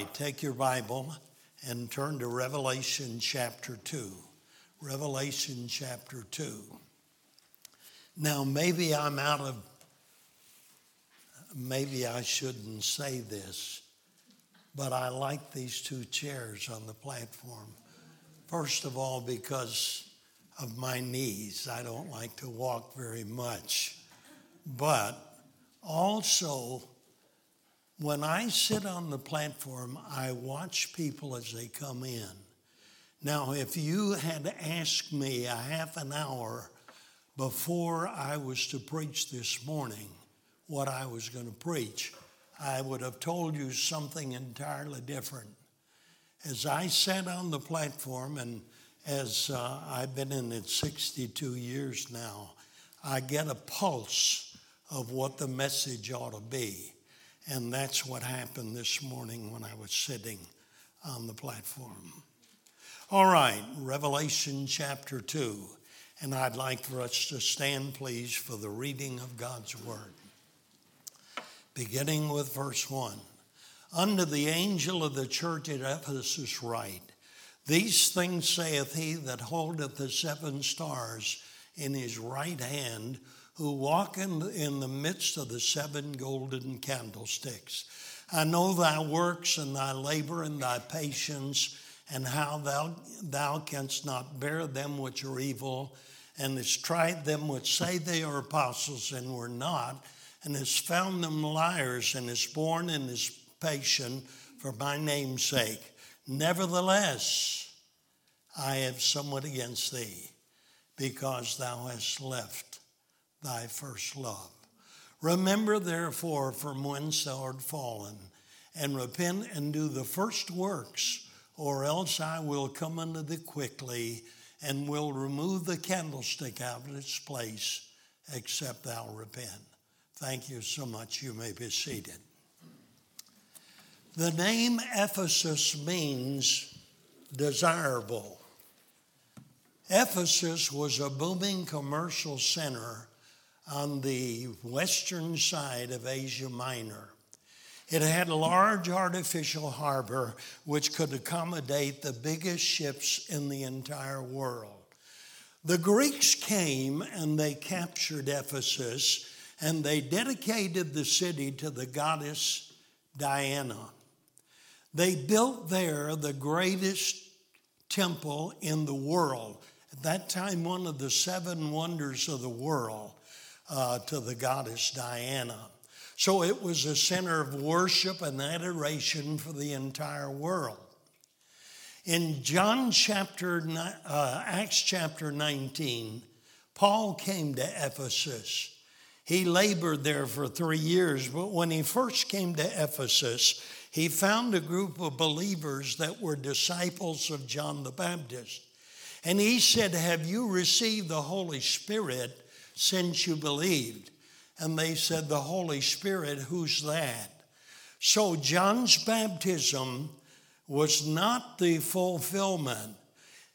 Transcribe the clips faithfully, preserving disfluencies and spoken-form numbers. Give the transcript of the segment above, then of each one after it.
right, take your Bible and turn to Revelation chapter two. Revelation chapter two. Now, maybe I'm out of, maybe I shouldn't say this, but I like these two chairs on the platform. First of all, because of my knees. I don't like to walk very much. But also, when I sit on the platform, I watch people as they come in. Now, if you had asked me a half an hour before I was to preach this morning what I was going to preach, I would have told you something entirely different. As I sat on the platform, and as uh, I've been in it sixty-two years now, I get a pulse of what the message ought to be. And that's what happened this morning when I was sitting on the platform. All right, Revelation chapter two. And I'd like for us to stand, please, for the reading of God's word. Beginning with verse one. Unto the angel of the church at Ephesus write, These things saith he that holdeth the seven stars in his right hand, who walk in, in the midst of the seven golden candlesticks. I know thy works and thy labor and thy patience, and how thou, thou canst not bear them which are evil, and hast tried them which say they are apostles and were not, and hast found them liars, and hast borne and hast patient for my name's sake. Nevertheless, I have somewhat against thee, because thou hast left thy first love. Remember therefore from whence thou art fallen, and repent and do the first works, or else I will come unto thee quickly, and will remove the candlestick out of its place, except thou repent. Thank you so much. You may be seated. The name Ephesus means desirable. Ephesus was a booming commercial center on the western side of Asia Minor. It had a large artificial harbor which could accommodate the biggest ships in the entire world. The Greeks came and they captured Ephesus, and they dedicated the city to the goddess Diana. They built there the greatest temple in the world. At that time, one of the seven wonders of the world. Uh, to the goddess Diana. So it was a center of worship and adoration for the entire world. In John chapter, uh, Acts chapter nineteen, Paul came to Ephesus. He labored there for three years, but when he first came to Ephesus, he found a group of believers that were disciples of John the Baptist. And he said, Have you received the Holy Spirit since you believed? And they said, The Holy Spirit, who's that? So John's baptism was not the fulfillment.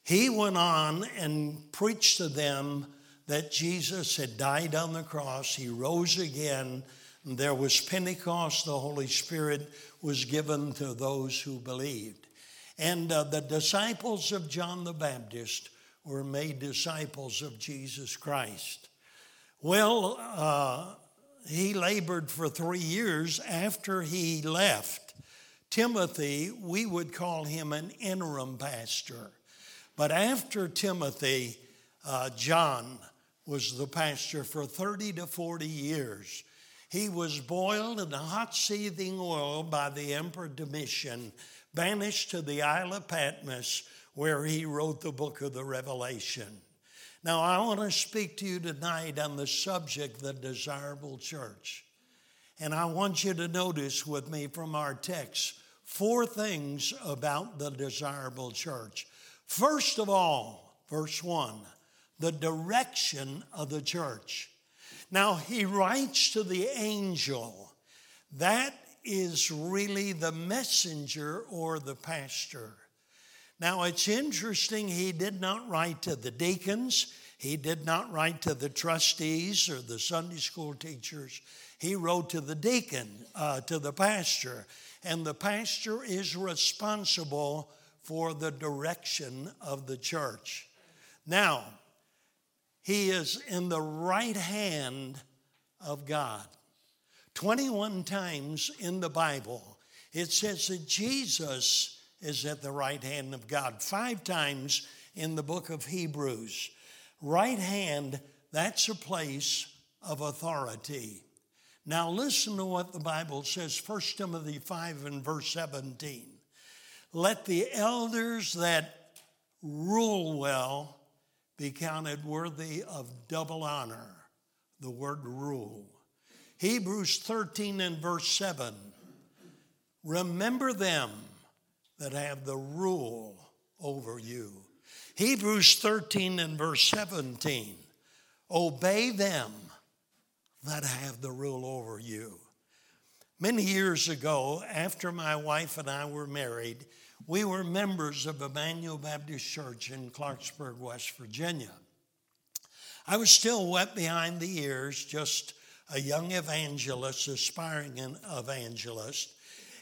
He went on and preached to them that Jesus had died on the cross. He rose again. And there was Pentecost. The Holy Spirit was given to those who believed. And uh, the disciples of John the Baptist were made disciples of Jesus Christ. Well, uh, he labored for three years after he left. Timothy, we would call him an interim pastor. But after Timothy, uh, John was the pastor for thirty to forty years. He was boiled in hot seething oil by the Emperor Domitian, banished to the Isle of Patmos, where he wrote the book of the Revelation. Now, I want to speak to you tonight on the subject, the desirable church. And I want you to notice with me from our text four things about the desirable church. First of all, verse one, the direction of the church. Now, he writes to the angel. That is really the messenger or the pastor. Now, it's interesting he did not write to the deacons. He did not write to the trustees or the Sunday school teachers. He wrote to the deacon, uh, to the pastor. And the pastor is responsible for the direction of the church. Now, he is in the right hand of God. twenty-one times in the Bible, it says that Jesus is at the right hand of God. Five times in the book of Hebrews. Right hand, that's a place of authority. Now listen to what the Bible says, First Timothy five and verse seventeen. Let the elders that rule well be counted worthy of double honor. The word rule. Hebrews thirteen and verse seven. Remember them that have the rule over you. Hebrews thirteen and verse seventeen. Obey them that have the rule over you. Many years ago, after my wife and I were married, we were members of Emmanuel Baptist Church in Clarksburg, West Virginia. I was still wet behind the ears, just a young evangelist, aspiring an evangelist.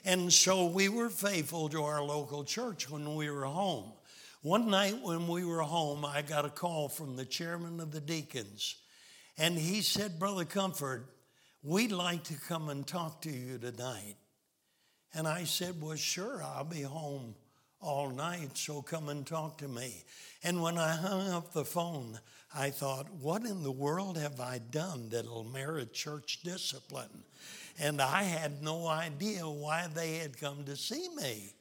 And so we were faithful to our local church when we were home. One night when we were home, I got a call from the chairman of the deacons. And he said, Brother Comfort, we'd like to come and talk to you tonight. And I said, well, sure, I'll be home all night, so come and talk to me. And when I hung up the phone, I thought, what in the world have I done that'll merit church discipline? And I had no idea why they had come to see me.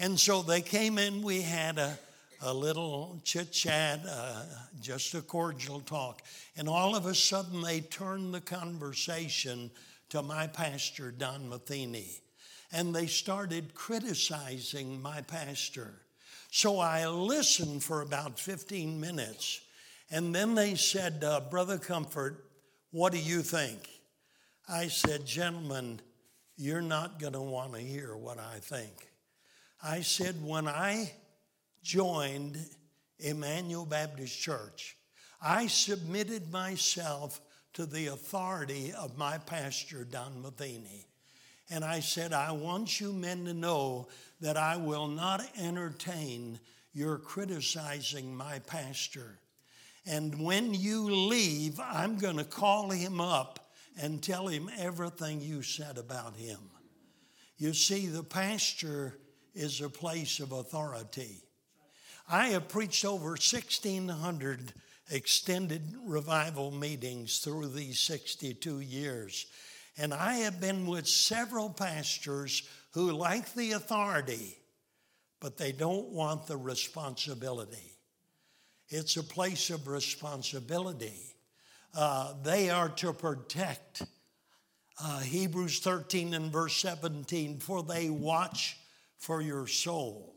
And so they came in, we had a, a little chit-chat, uh, just a cordial talk. And all of a sudden, they turned the conversation to my pastor, Don Matheny. And they started criticizing my pastor. So I listened for about fifteen minutes. And then they said, uh, Brother Comfort, what do you think? I said, gentlemen, you're not going to want to hear what I think. I said, when I joined Emmanuel Baptist Church, I submitted myself to the authority of my pastor, Don Matheny. And I said, I want you men to know that I will not entertain your criticizing my pastor. And when you leave, I'm going to call him up and tell him everything you said about him. You see, the pastor is a place of authority. I have preached over sixteen hundred extended revival meetings through these sixty-two years. And I have been with several pastors who like the authority, but they don't want the responsibility. It's a place of responsibility. Uh, they are to protect. Uh, Hebrews thirteen and verse seventeen, for they watch for your soul.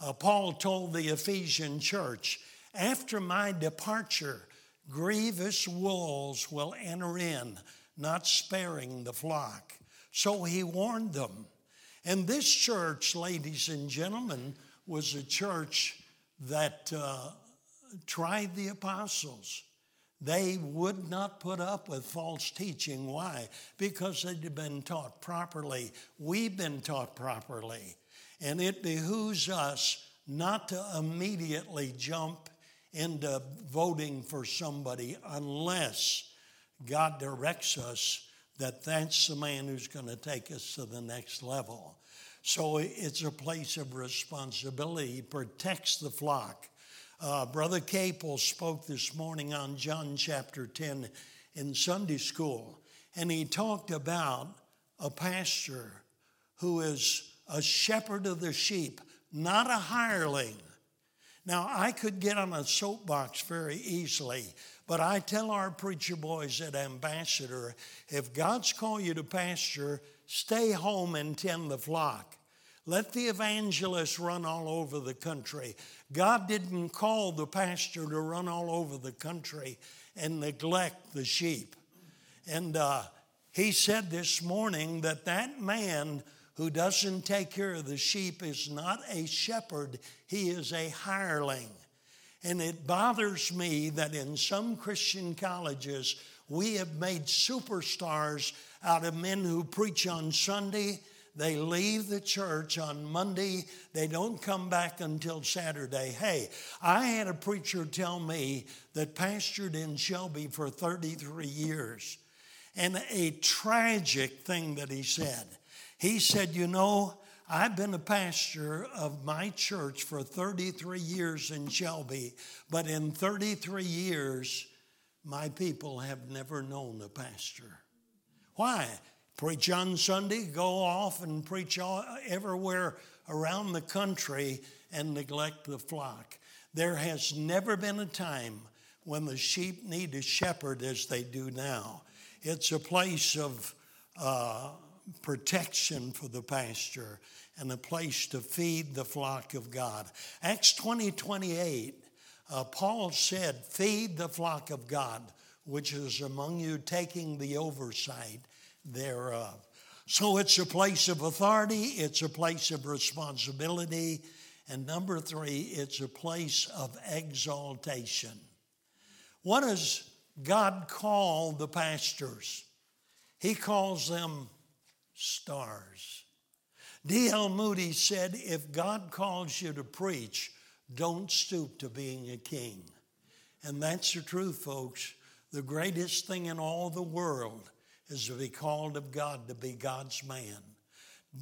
Uh, Paul told the Ephesian church, after my departure, grievous wolves will enter in, not sparing the flock. So he warned them. And this church, ladies and gentlemen, was a church that uh, tried the apostles. They would not put up with false teaching. Why? Because they'd been taught properly. We've been taught properly. And it behooves us not to immediately jump into voting for somebody unless God directs us that that's the man who's going to take us to the next level. So it's a place of responsibility. He protects the flock. Uh, Brother Capel spoke this morning on John chapter ten in Sunday school, and he talked about a pastor who is a shepherd of the sheep, not a hireling. Now, I could get on a soapbox very easily, but I tell our preacher boys at Ambassador, if God's called you to pasture, stay home and tend the flock. Let the evangelists run all over the country. God didn't call the pastor to run all over the country and neglect the sheep. And uh, he said this morning that that man who doesn't take care of the sheep is not a shepherd, he is a hireling. And it bothers me that in some Christian colleges, we have made superstars out of men who preach on Sunday. They leave the church on Monday. They don't come back until Saturday. Hey, I had a preacher tell me that pastored in Shelby for thirty-three years. And a tragic thing that he said. He said, you know, I've been a pastor of my church for thirty-three years in Shelby, but in thirty-three years, my people have never known a pastor. Why? Preach on Sunday, go off and preach all, everywhere around the country and neglect the flock. There has never been a time when the sheep need a shepherd as they do now. It's a place of uh, protection for the pastor and a place to feed the flock of God. Acts twenty twenty-eight, uh, Paul said, feed the flock of God, which is among you, taking the oversight thereof. So it's a place of authority, it's a place of responsibility, and number three, it's a place of exaltation. What does God call the pastors? He calls them stars. D L Moody said, if God calls you to preach, don't stoop to being a king. And that's the truth, folks. The greatest thing in all the world is to be called of God, to be God's man.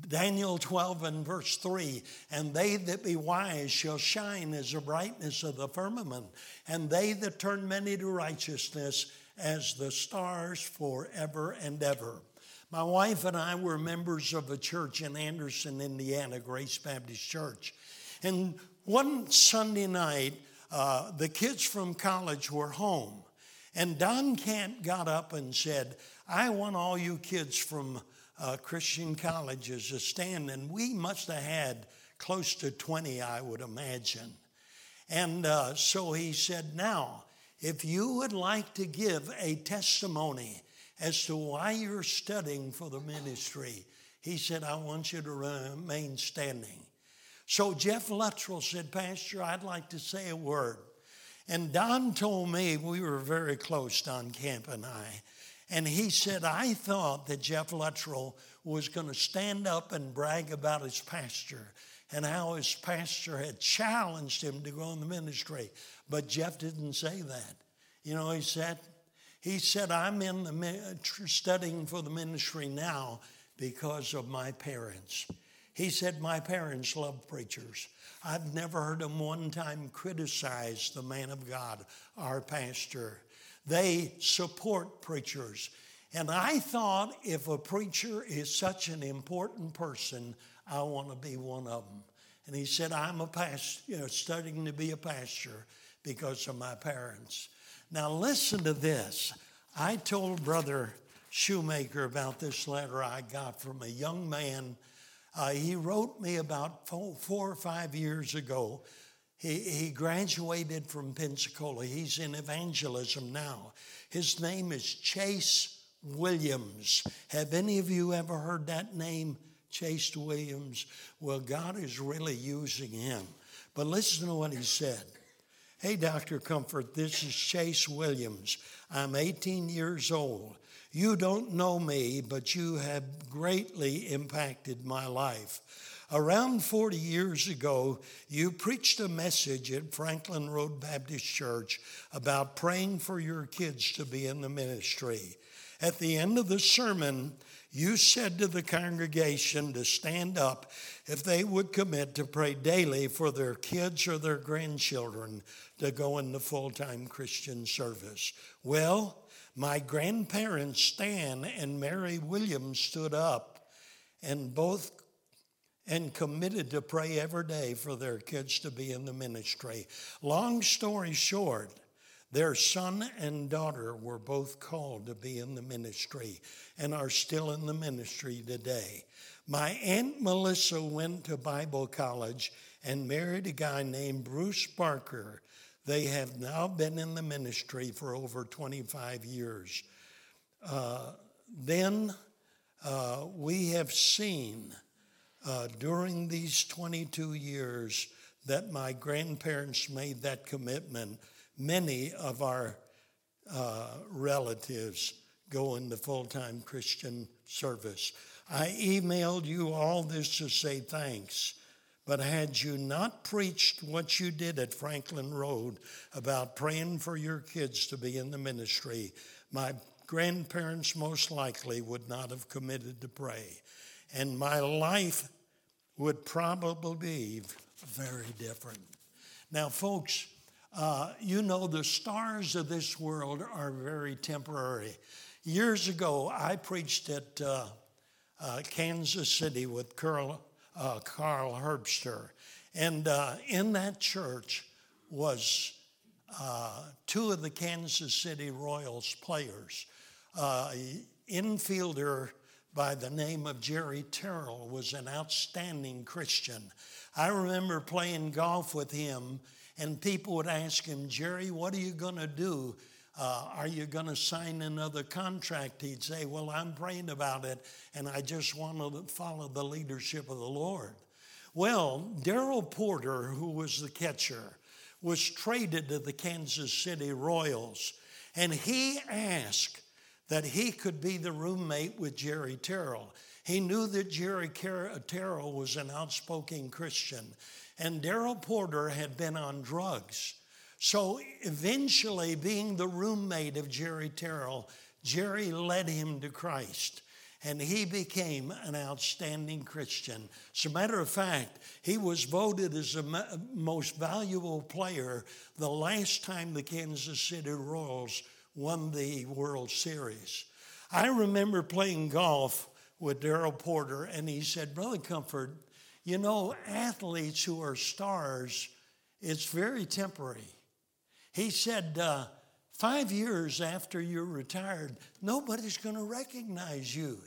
Daniel twelve and verse three, and they that be wise shall shine as the brightness of the firmament, and they that turn many to righteousness as the stars forever and ever. My wife and I were members of a church in Anderson, Indiana, Grace Baptist Church. And one Sunday night, uh, the kids from college were home. And Don Kant got up and said, I want all you kids from uh, Christian colleges to stand. And we must have had close to twenty, I would imagine. And uh, so he said, now, if you would like to give a testimony as to why you're studying for the ministry, he said, I want you to remain standing. So Jeff Luttrell said, Pastor, I'd like to say a word. And Don told me, we were very close, Don Camp and I, and he said, I thought that Jeff Luttrell was going to stand up and brag about his pastor and how his pastor had challenged him to go in the ministry. But Jeff didn't say that. You know, he said, He said, I'm in the studying for the ministry now because of my parents. He said, my parents love preachers. I've never heard them one time criticize the man of God, our pastor. They support preachers. And I thought if a preacher is such an important person, I want to be one of them. And he said, I'm a pastor, you know, studying to be a pastor because of my parents. Now listen to this. I told Brother Shoemaker about this letter I got from a young man. Uh, he wrote me about four, four or five years ago. He, he graduated from Pensacola. He's in evangelism now. His name is Chase Williams. Have any of you ever heard that name, Chase Williams? Well, God is really using him. But listen to what he said. Hey, Doctor Comfort, this is Chase Williams. I'm eighteen years old. You don't know me, but you have greatly impacted my life. Around forty years ago, you preached a message at Franklin Road Baptist Church about praying for your kids to be in the ministry. At the end of the sermon, you said to the congregation to stand up if they would commit to pray daily for their kids or their grandchildren to go into full-time Christian service. Well, my grandparents, Stan and Mary Williams, stood up and both and committed to pray every day for their kids to be in the ministry. Long story short, their son and daughter were both called to be in the ministry and are still in the ministry today. My Aunt Melissa went to Bible college and married a guy named Bruce Barker. They have now been in the ministry for over twenty-five years. Uh, then uh, we have seen uh, during these twenty-two years that my grandparents made that commitment. Many of our uh, relatives go into full-time Christian service. I emailed you all this to say thanks, but had you not preached what you did at Franklin Road about praying for your kids to be in the ministry, my grandparents most likely would not have committed to pray, and my life would probably be very different. Now, folks, uh, you know the stars of this world are very temporary. Years ago, I preached at uh, uh, Kansas City with Carl, uh, Carl Herbster, and uh, in that church was uh, two of the Kansas City Royals players. Uh, infielder by the name of Jerry Terrell was an outstanding Christian. I remember playing golf with him, and people would ask him, Jerry, what are you going to do? Uh, are you going to sign another contract? He'd say, well, I'm praying about it, and I just want to follow the leadership of the Lord. Well, Darrell Porter, who was the catcher, was traded to the Kansas City Royals, and he asked that he could be the roommate with Jerry Terrell. He knew that Jerry Terrell was an outspoken Christian, and Darrell Porter had been on drugs. So eventually, being the roommate of Jerry Terrell, Jerry led him to Christ, and he became an outstanding Christian. As a matter of fact, he was voted as the most valuable player the last time the Kansas City Royals won the World Series. I remember playing golf with Darrell Porter, and he said, Brother Comfort, you know, athletes who are stars, it's very temporary. He said, uh, five years after you're retired, nobody's going to recognize you.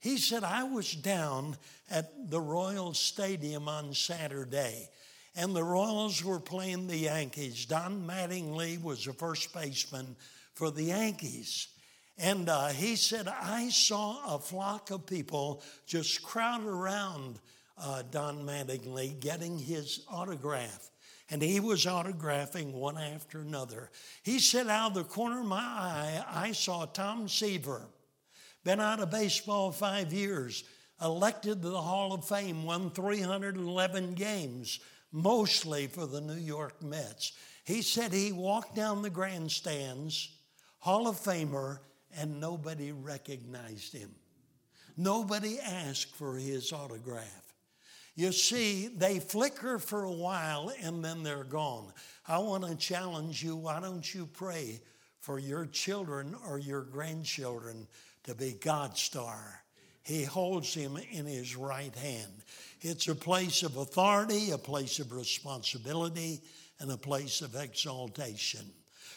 He said, I was down at the Royals Stadium on Saturday, and the Royals were playing the Yankees. Don Mattingly was the first baseman for the Yankees. And uh, he said, I saw a flock of people just crowd around uh, Don Mattingly getting his autograph. And he was autographing one after another. He said, out of the corner of my eye, I saw Tom Seaver, been out of baseball five years, elected to the Hall of Fame, won three hundred eleven games, mostly for the New York Mets. He said he walked down the grandstands, Hall of Famer, and nobody recognized him. Nobody asked for his autograph. You see, they flicker for a while and then they're gone. I want to challenge you, why don't you pray for your children or your grandchildren to be God's star? He holds him in his right hand. It's a place of authority, a place of responsibility, and a place of exaltation.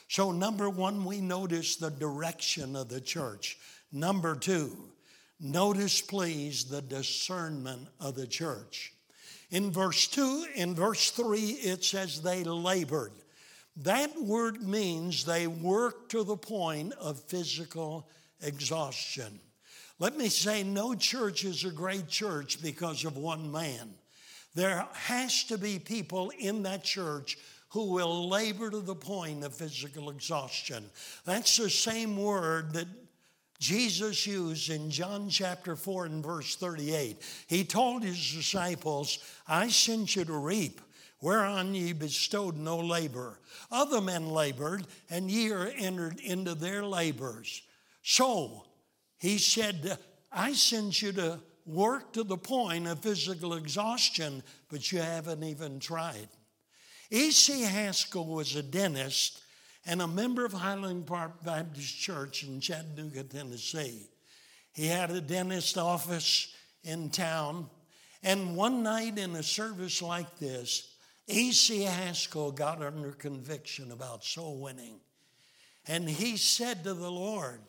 So number one, we notice the direction of the church. Number two, notice, please, the discernment of the church. In verse two, in verse three, it says they labored. That word means they worked to the point of physical exhaustion. Let me say, no church is a great church because of one man. There has to be people in that church who will labor to the point of physical exhaustion. That's the same word that Jesus used in John chapter four and verse thirty-eight. He told his disciples, I sent you to reap, whereon ye bestowed no labor. Other men labored, and ye are entered into their labors. So he said, I sent you to work to the point of physical exhaustion, but you haven't even tried. E C Haskell was a dentist and a member of Highland Park Baptist Church in Chattanooga, Tennessee. He had a dentist office in town, and one night in a service like this, E C Haskell got under conviction about soul winning. And he said to the Lord,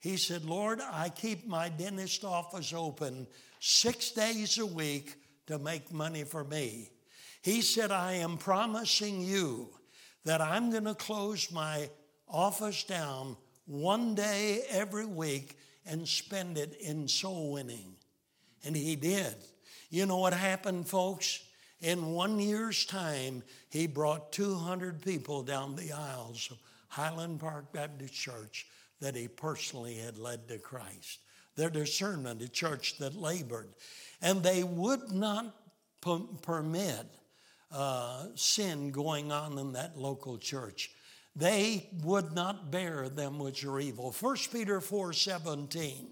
he said, Lord, I keep my dentist office open six days a week to make money for me. He said, I am promising you that I'm going to close my office down one day every week and spend it in soul winning. And he did. You know what happened, folks? In one year's time, he brought two hundred people down the aisles of Highland Park Baptist Church that he personally had led to Christ. Their discernment, a church that labored. And they would not p- permit uh, sin going on in that local church. They would not bear them which are evil. First Peter four seventeen.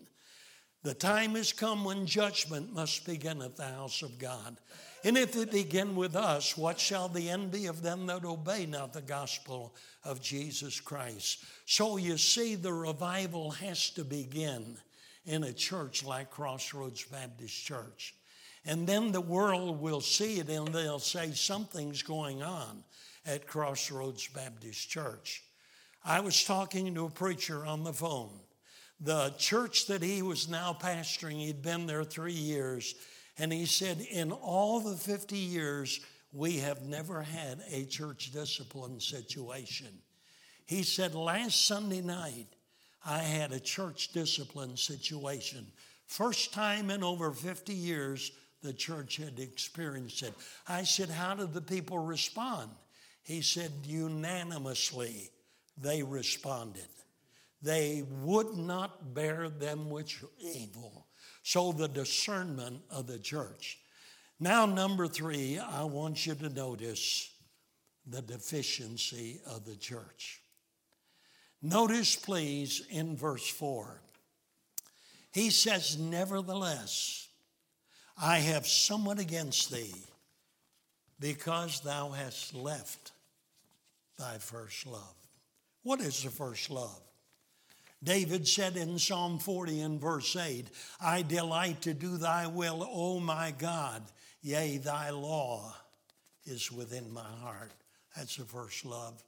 The time has come when judgment must begin at the house of God. And if it begin with us, what shall the end be of them that obey not the gospel of Jesus Christ? So you see, the revival has to begin in a church like Crossroads Baptist Church. And then the world will see it and they'll say something's going on at Crossroads Baptist Church. I was talking to a preacher on the phone. The church that he was now pastoring, he'd been there three years, and he said, in all the fifty years, we have never had a church discipline situation. He said, last Sunday night, I had a church discipline situation. First time in over fifty years, the church had experienced it. I said, how did the people respond? He said, unanimously, they responded. They would not bear them which are evil. So the discernment of the church. Now, number three, I want you to notice the deficiency of the church. Notice, please, in verse four. He says, nevertheless, I have somewhat against thee, because thou hast left thy first love. What is the first love? David said in Psalm forty and verse eight, I delight to do thy will, O my God. Yea, thy law is within my heart. That's the first love.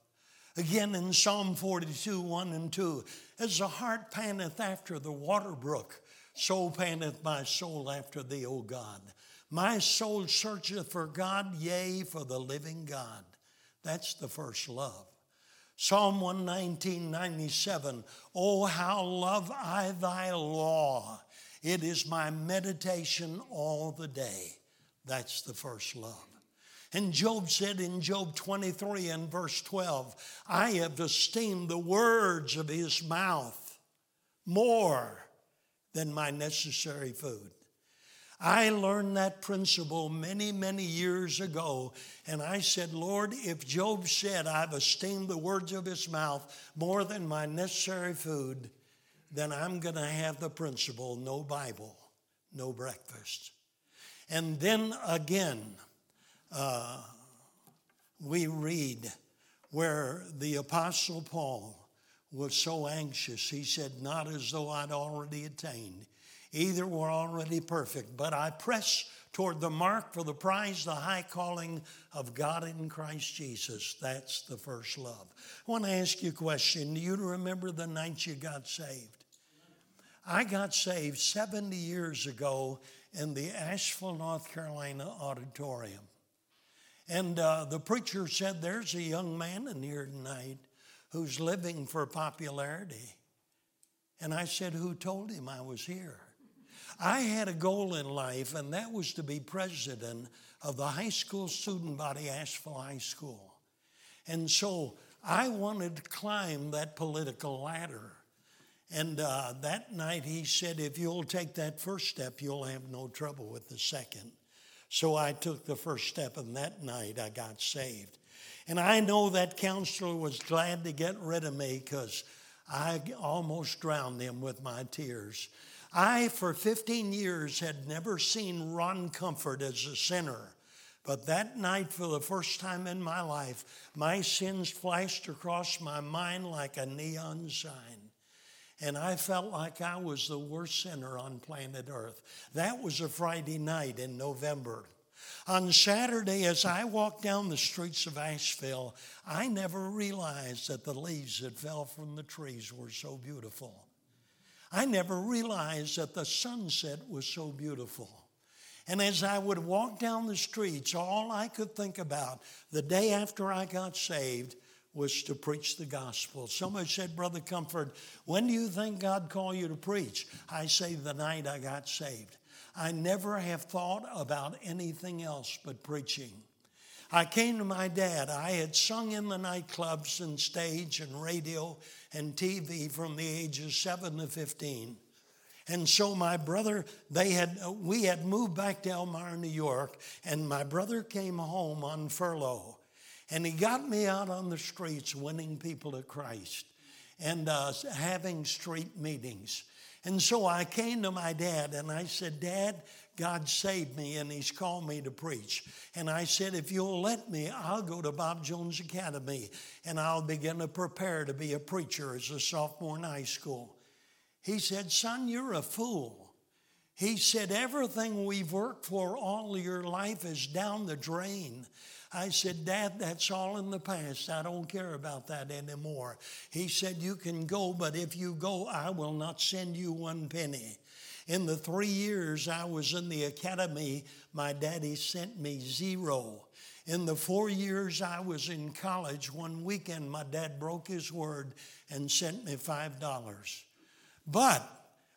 Again in Psalm forty-two, one and two, as the hart panteth after the water brook, so panteth my soul after thee, O God. My soul searcheth for God, yea, for the living God. That's the first love. Psalm one nineteen, ninety-seven, oh, how love I thy law. It is my meditation all the day. That's the first love. And Job said in Job twenty-three and verse twelve, I have esteemed the words of his mouth more than my necessary food. I learned that principle many, many years ago, and I said, Lord, if Job said, I've esteemed the words of his mouth more than my necessary food, then I'm going to have the principle, no Bible, no breakfast. And then again, uh, we read where the Apostle Paul was so anxious. He said, not as though I'd already attained. Either were already perfect, but I press toward the mark for the prize, the high calling of God in Christ Jesus. That's the first love. I want to ask you a question. Do you remember the night you got saved? I got saved seventy years ago in the Asheville, North Carolina auditorium. And uh, the preacher said, there's a young man in here tonight who's living for popularity. And I said, who told him I was here? I had a goal in life, and that was to be president of the high school student body, Asheville High School. And so I wanted to climb that political ladder. And uh, that night he said, if you'll take that first step, you'll have no trouble with the second. So I took the first step, and that night I got saved. And I know that counselor was glad to get rid of me because I almost drowned him with my tears. I, for fifteen years, had never seen Ron Comfort as a sinner. But that night, for the first time in my life, my sins flashed across my mind like a neon sign. And I felt like I was the worst sinner on planet Earth. That was a Friday night in November. On Saturday, as I walked down the streets of Asheville, I never realized that the leaves that fell from the trees were so beautiful. I never realized that the sunset was so beautiful. And as I would walk down the streets, all I could think about the day after I got saved was to preach the gospel. Somebody said, Brother Comfort, when do you think God called you to preach? I say, the night I got saved. I never have thought about anything else but preaching. I came to my dad. I had sung in the nightclubs and stage and radio and T V from the ages seven to fifteen. And so my brother, they had, we had moved back to Elmira, New York, and my brother came home on furlough. And he got me out on the streets winning people to Christ and uh, having street meetings. And so I came to my dad and I said, Dad, God saved me and he's called me to preach. And I said, if you'll let me, I'll go to Bob Jones Academy and I'll begin to prepare to be a preacher as a sophomore in high school. He said, son, you're a fool. He said, everything we've worked for all your life is down the drain. I said, Dad, that's all in the past. I don't care about that anymore. He said, you can go, but if you go, I will not send you one penny. In the three years I was in the academy, my daddy sent me zero. In the four years I was in college, one weekend my dad broke his word and sent me five dollars. But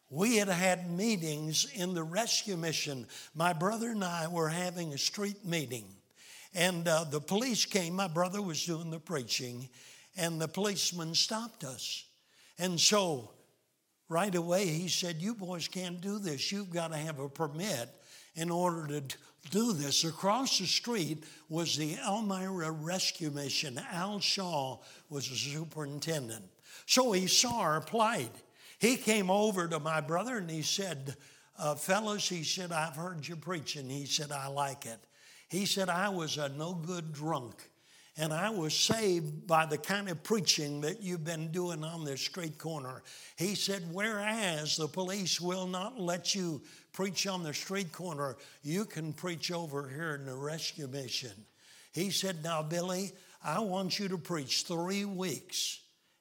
we had had meetings in the rescue mission. My brother and I were having a street meeting. And uh, the police came. My brother was doing the preaching. And the policeman stopped us. And so right away, he said, you boys can't do this. You've got to have a permit in order to do this. Across the street was the Elmira Rescue Mission. Al Shaw was the superintendent. So he saw our plight. He came over to my brother and he said, uh, fellas, he said, I've heard you preaching. He said, I like it. He said, I was a no-good drunk. And I was saved by the kind of preaching that you've been doing on this street corner. He said, whereas the police will not let you preach on the street corner, you can preach over here in the rescue mission. He said, now, Billy, I want you to preach three weeks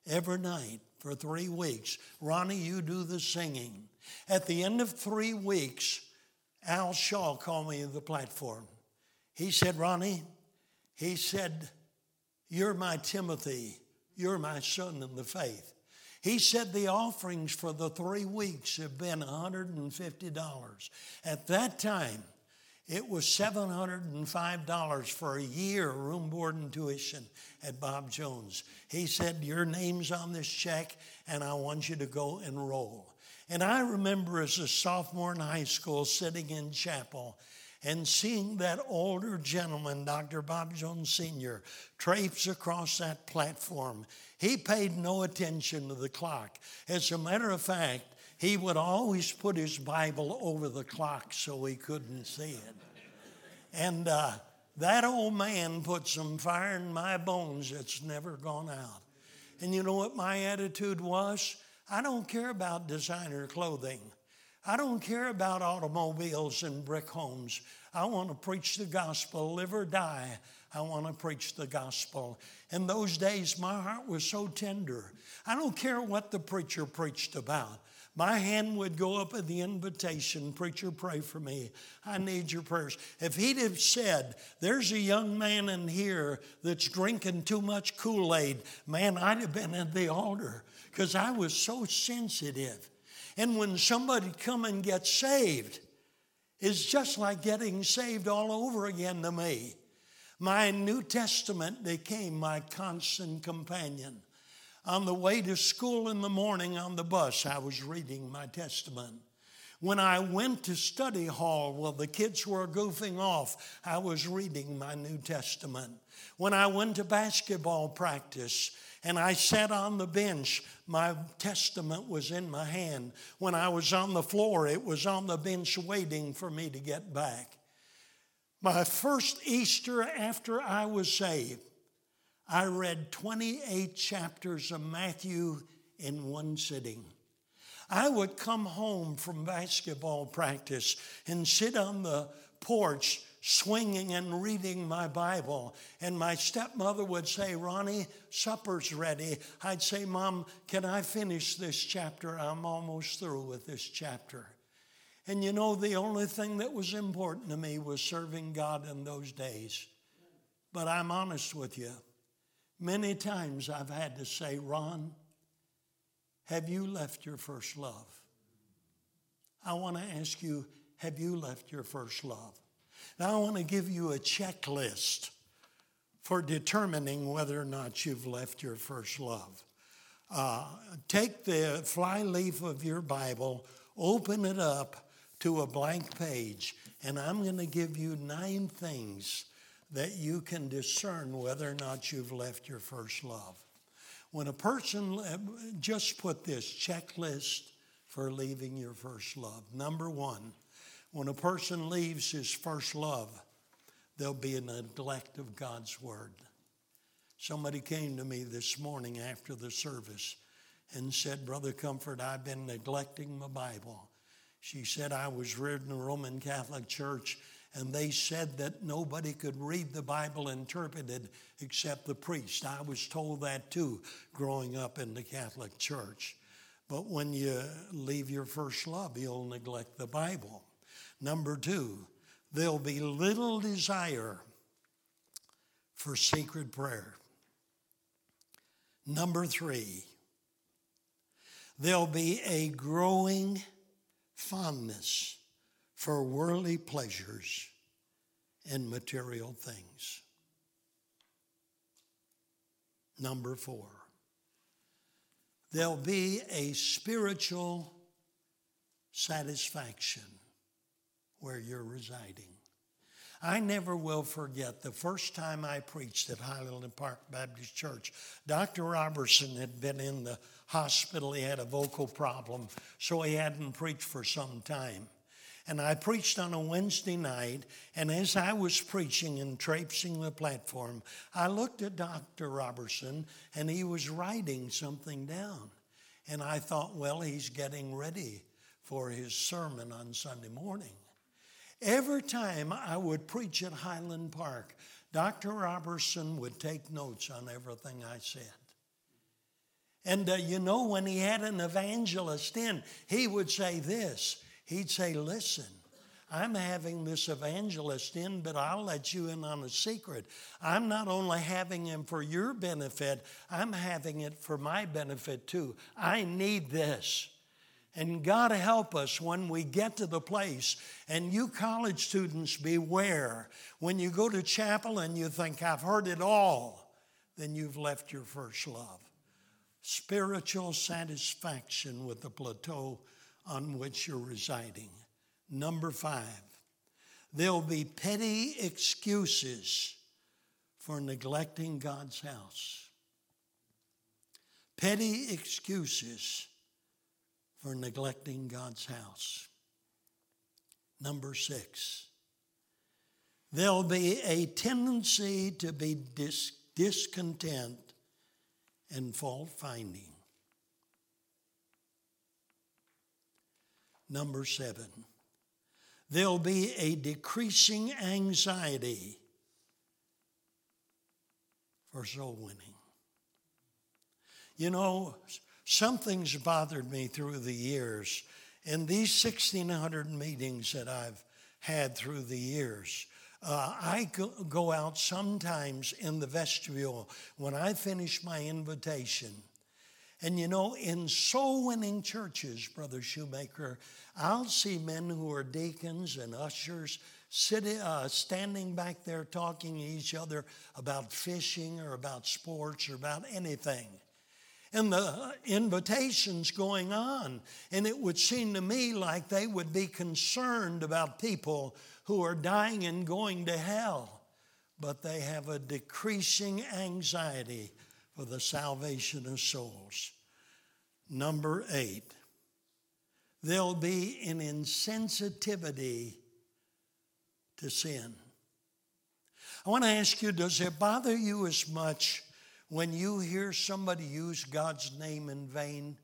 every night for three weeks. Ronnie, you do the singing. At the end of three weeks, Al Shaw called me to the platform. He said, Ronnie, he said, you're my Timothy, you're my son in the faith. He said the offerings for the three weeks have been one hundred fifty dollars. At that time, it was seven hundred five dollars for a year, room, board, and tuition at Bob Jones. He said, your name's on this check, and I want you to go enroll. And I remember as a sophomore in high school sitting in chapel and seeing that older gentleman, Doctor Bob Jones Senior, traipse across that platform. He paid no attention to the clock. As a matter of fact, he would always put his Bible over the clock so he couldn't see it. And uh, that old man put some fire in my bones that's never gone out. And you know what my attitude was? I don't care about designer clothing. I don't care about automobiles and brick homes. I want to preach the gospel, live or die. I want to preach the gospel. In those days, my heart was so tender. I don't care what the preacher preached about. My hand would go up at the invitation, preacher, pray for me. I need your prayers. If he'd have said, there's a young man in here that's drinking too much Kool-Aid, man, I'd have been at the altar because I was so sensitive. And when somebody come and gets saved, it's just like getting saved all over again to me. My New Testament became my constant companion. On the way to school in the morning on the bus, I was reading my testament. When I went to study hall while the kids were goofing off, I was reading my New Testament. When I went to basketball practice, and I sat on the bench, my testament was in my hand. When I was on the floor, it was on the bench waiting for me to get back. My first Easter after I was saved, I read twenty-eight chapters of Matthew in one sitting. I would come home from basketball practice and sit on the porch swinging and reading my Bible. And my stepmother would say, Ronnie, supper's ready. I'd say, Mom, can I finish this chapter? I'm almost through with this chapter. And you know, the only thing that was important to me was serving God in those days. But I'm honest with you. Many times I've had to say, Ron, have you left your first love? I want to ask you, Have you left your first love? Now I want to give you a checklist for determining whether or not you've left your first love. Uh, take the flyleaf of your Bible, open it up to a blank page, and I'm going to give you nine things that you can discern whether or not you've left your first love. When a person, just put this checklist for leaving your first love. Number one, when a person leaves his first love, there'll be a neglect of God's word. Somebody came to me this morning after the service and said, Brother Comfort, I've been neglecting my Bible. She said, I was reared in a Roman Catholic church, and they said that nobody could read the Bible interpreted except the priest. I was told that too growing up in the Catholic Church. But when you leave your first love, you'll neglect the Bible. Number two, there'll be little desire for sacred prayer. Number three, there'll be a growing fondness for worldly pleasures and material things. Number four, there'll be a spiritual satisfaction where you're residing. I never will forget the first time I preached at Highland Park Baptist Church. Doctor Robertson had been in the hospital. He had a vocal problem, so he hadn't preached for some time. And I preached on a Wednesday night, and as I was preaching and traipsing the platform, I looked at Doctor Robertson, and he was writing something down. And I thought, well, he's getting ready for his sermon on Sunday morning. Every time I would preach at Highland Park, Doctor Robertson would take notes on everything I said. And uh, you know, when he had an evangelist in, he would say this. He'd say, listen, I'm having this evangelist in, but I'll let you in on a secret. I'm not only having him for your benefit, I'm having it for my benefit too. I need this. And God help us when we get to the place, and you college students, beware. When you go to chapel and you think, I've heard it all, then you've left your first love. Spiritual satisfaction with the plateau on which you're residing. Number five, there'll be petty excuses for neglecting God's house. Petty excuses for neglecting God's house. Number six, there'll be a tendency to be dis- discontent and fault-finding. Number seven, there'll be a decreasing anxiety for soul winning. You know, something's bothered me through the years. In these sixteen hundred meetings that I've had through the years, Uh, I go out sometimes in the vestibule when I finish my invitation. And you know, in soul-winning churches, Brother Shoemaker, I'll see men who are deacons and ushers sitting, uh, standing back there talking to each other about fishing or about sports or about anything. And the invitation's going on. And it would seem to me like they would be concerned about people who are dying and going to hell, but they have a decreasing anxiety for the salvation of souls. Number eight, there'll be an insensitivity to sin. I want to ask you, does it bother you as much when you hear somebody use God's name in vain?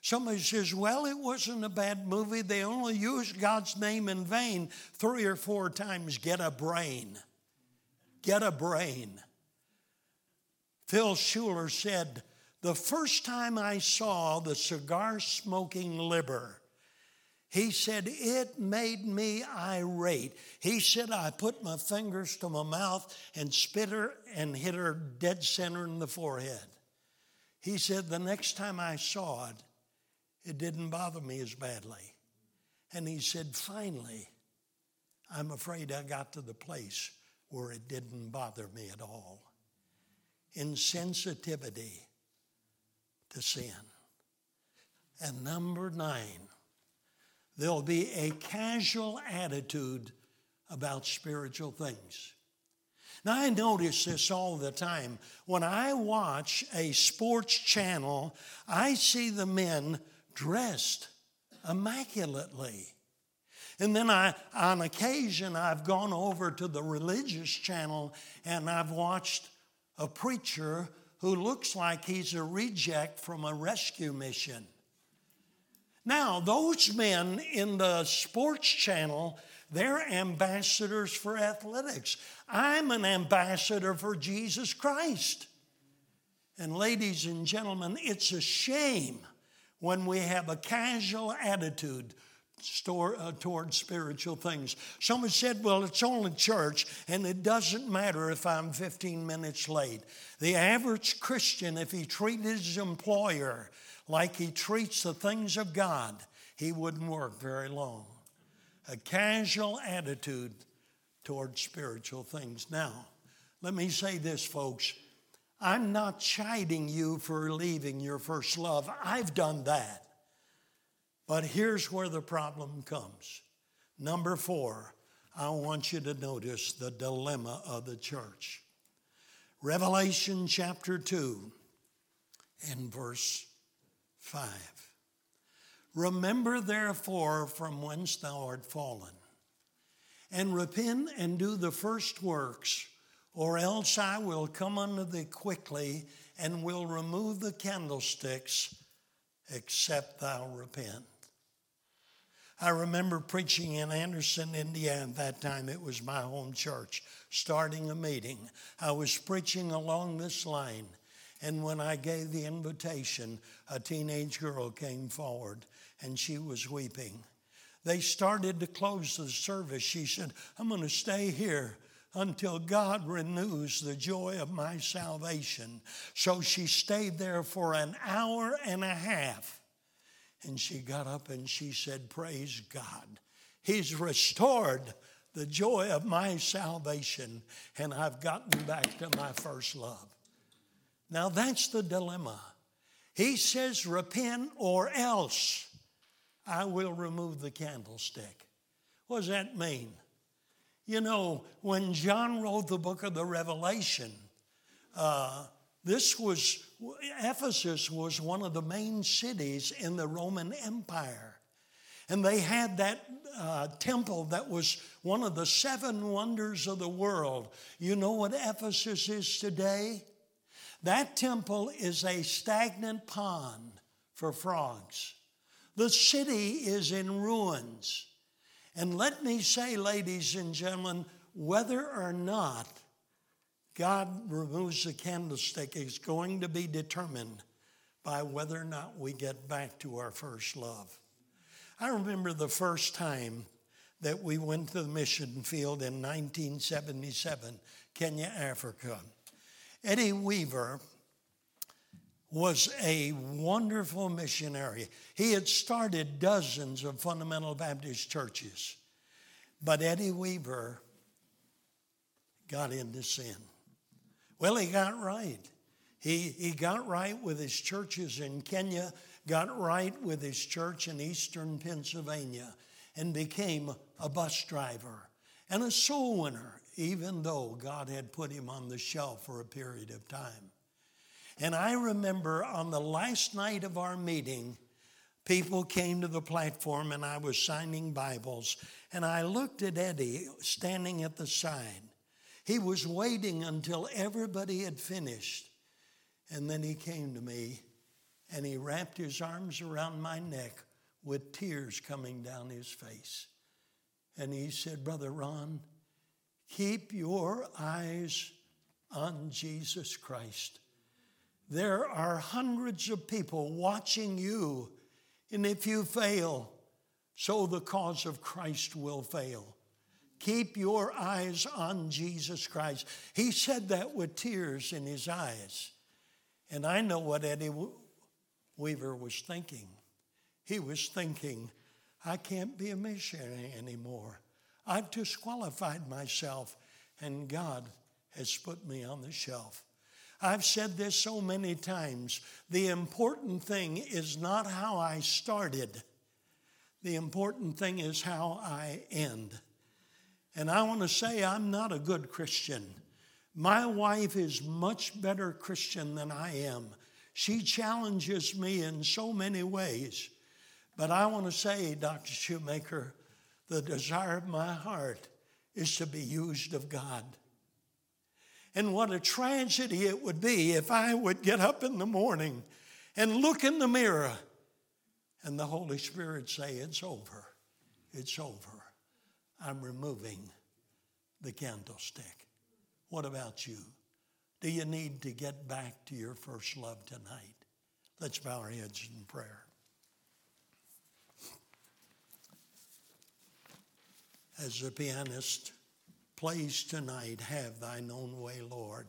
Somebody says, well, it wasn't a bad movie. They only used God's name in vain three or four times. Get a brain. Get a brain. Phil Schuler said, the first time I saw the cigar-smoking liber, he said, it made me irate. He said, I put my fingers to my mouth and spit her and hit her dead center in the forehead. He said, the next time I saw it, it didn't bother me as badly. And he said, finally, I'm afraid I got to the place where it didn't bother me at all. Insensitivity to sin. And number nine, there'll be a casual attitude about spiritual things. Now, I notice this all the time. When I watch a sports channel, I see the men dressed immaculately. And then I, on occasion, I've gone over to the religious channel and I've watched a preacher who looks like he's a reject from a rescue mission. Now, those men in the sports channel, they're ambassadors for athletics. I'm an ambassador for Jesus Christ. And ladies and gentlemen, it's a shame when we have a casual attitude Store, uh, toward spiritual things. Someone said, well, it's only church, and it doesn't matter if I'm fifteen minutes late. The average Christian, if he treated his employer like he treats the things of God, he wouldn't work very long. A casual attitude toward spiritual things. Now, let me say this, folks. I'm not chiding you for leaving your first love. I've done that. But here's where the problem comes. Number four, I want you to notice the dilemma of the church. Revelation chapter two and verse five. Remember therefore from whence thou art fallen, and repent and do the first works, or else I will come unto thee quickly and will remove the candlesticks, except thou repent. I remember preaching in Anderson, Indiana. At that time, it was my home church, starting a meeting. I was preaching along this line, and when I gave the invitation, a teenage girl came forward, and she was weeping. They started to close the service. She said, I'm going to stay here until God renews the joy of my salvation. So she stayed there for an hour and a half. And she got up and she said, praise God. He's restored the joy of my salvation, and I've gotten back to my first love. Now that's the dilemma. He says, repent or else I will remove the candlestick. What does that mean? You know, when John wrote the book of the Revelation, uh, this was, Ephesus was one of the main cities in the Roman Empire. And they had that uh, temple that was one of the seven wonders of the world. You know what Ephesus is today? That temple is a stagnant pond for frogs. The city is in ruins. And let me say, ladies and gentlemen, whether or not God removes the candlestick is going to be determined by whether or not we get back to our first love. I remember the first time that we went to the mission field in nineteen seventy-seven, Kenya, Africa. Eddie Weaver was a wonderful missionary. He had started dozens of fundamental Baptist churches, but Eddie Weaver got into sin. Well, he got right. He, he got right with his churches in Kenya, got right with his church in eastern Pennsylvania, and became a bus driver and a soul winner, even though God had put him on the shelf for a period of time. And I remember on the last night of our meeting, people came to the platform and I was signing Bibles. And I looked at Eddie standing at the side. He was waiting until everybody had finished. And then he came to me and he wrapped his arms around my neck with tears coming down his face. And he said, Brother Ron, keep your eyes on Jesus Christ. There are hundreds of people watching you, and if you fail, so the cause of Christ will fail. Keep your eyes on Jesus Christ. He said that with tears in his eyes. And I know what Eddie Weaver was thinking. He was thinking, I can't be a missionary anymore. I've disqualified myself, and God has put me on the shelf. I've said this so many times. The important thing is not how I started. The important thing is how I end. And I want to say I'm not a good Christian. My wife is much better Christian than I am. She challenges me in so many ways. But I want to say, Doctor Shoemaker, the desire of my heart is to be used of God. And what a tragedy it would be if I would get up in the morning and look in the mirror and the Holy Spirit say, it's over, it's over. I'm removing the candlestick. What about you? Do you need to get back to your first love tonight? Let's bow our heads in prayer. As the pianist plays tonight, have thine own way, Lord.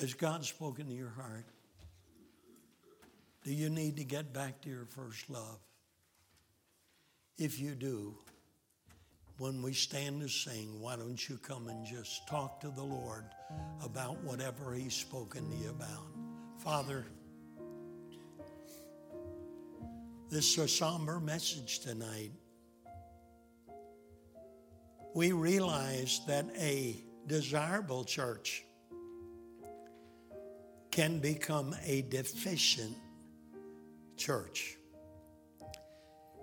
Has God spoken to your heart? Do you need to get back to your first love? If you do, when we stand to sing, why don't you come and just talk to the Lord about whatever He's spoken to you about. Father, this is a somber message tonight. We realize that a desirable church can become a deficient church.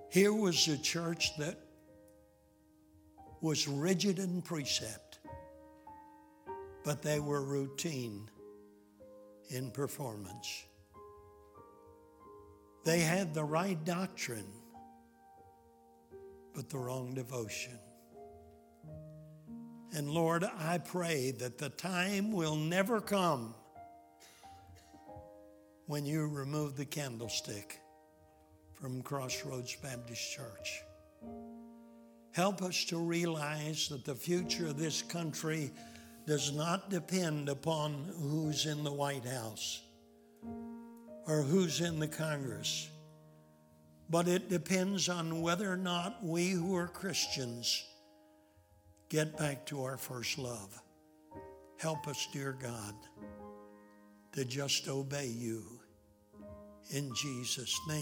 Here was a church that was rigid in precept, but they were routine in performance. They had the right doctrine, but the wrong devotion. And Lord, I pray that the time will never come when you remove the candlestick from Crossroads Baptist Church. Help us to realize that the future of this country does not depend upon who's in the White House or who's in the Congress, but it depends on whether or not we who are Christians get back to our first love. Help us, dear God, to just obey you. In Jesus' name.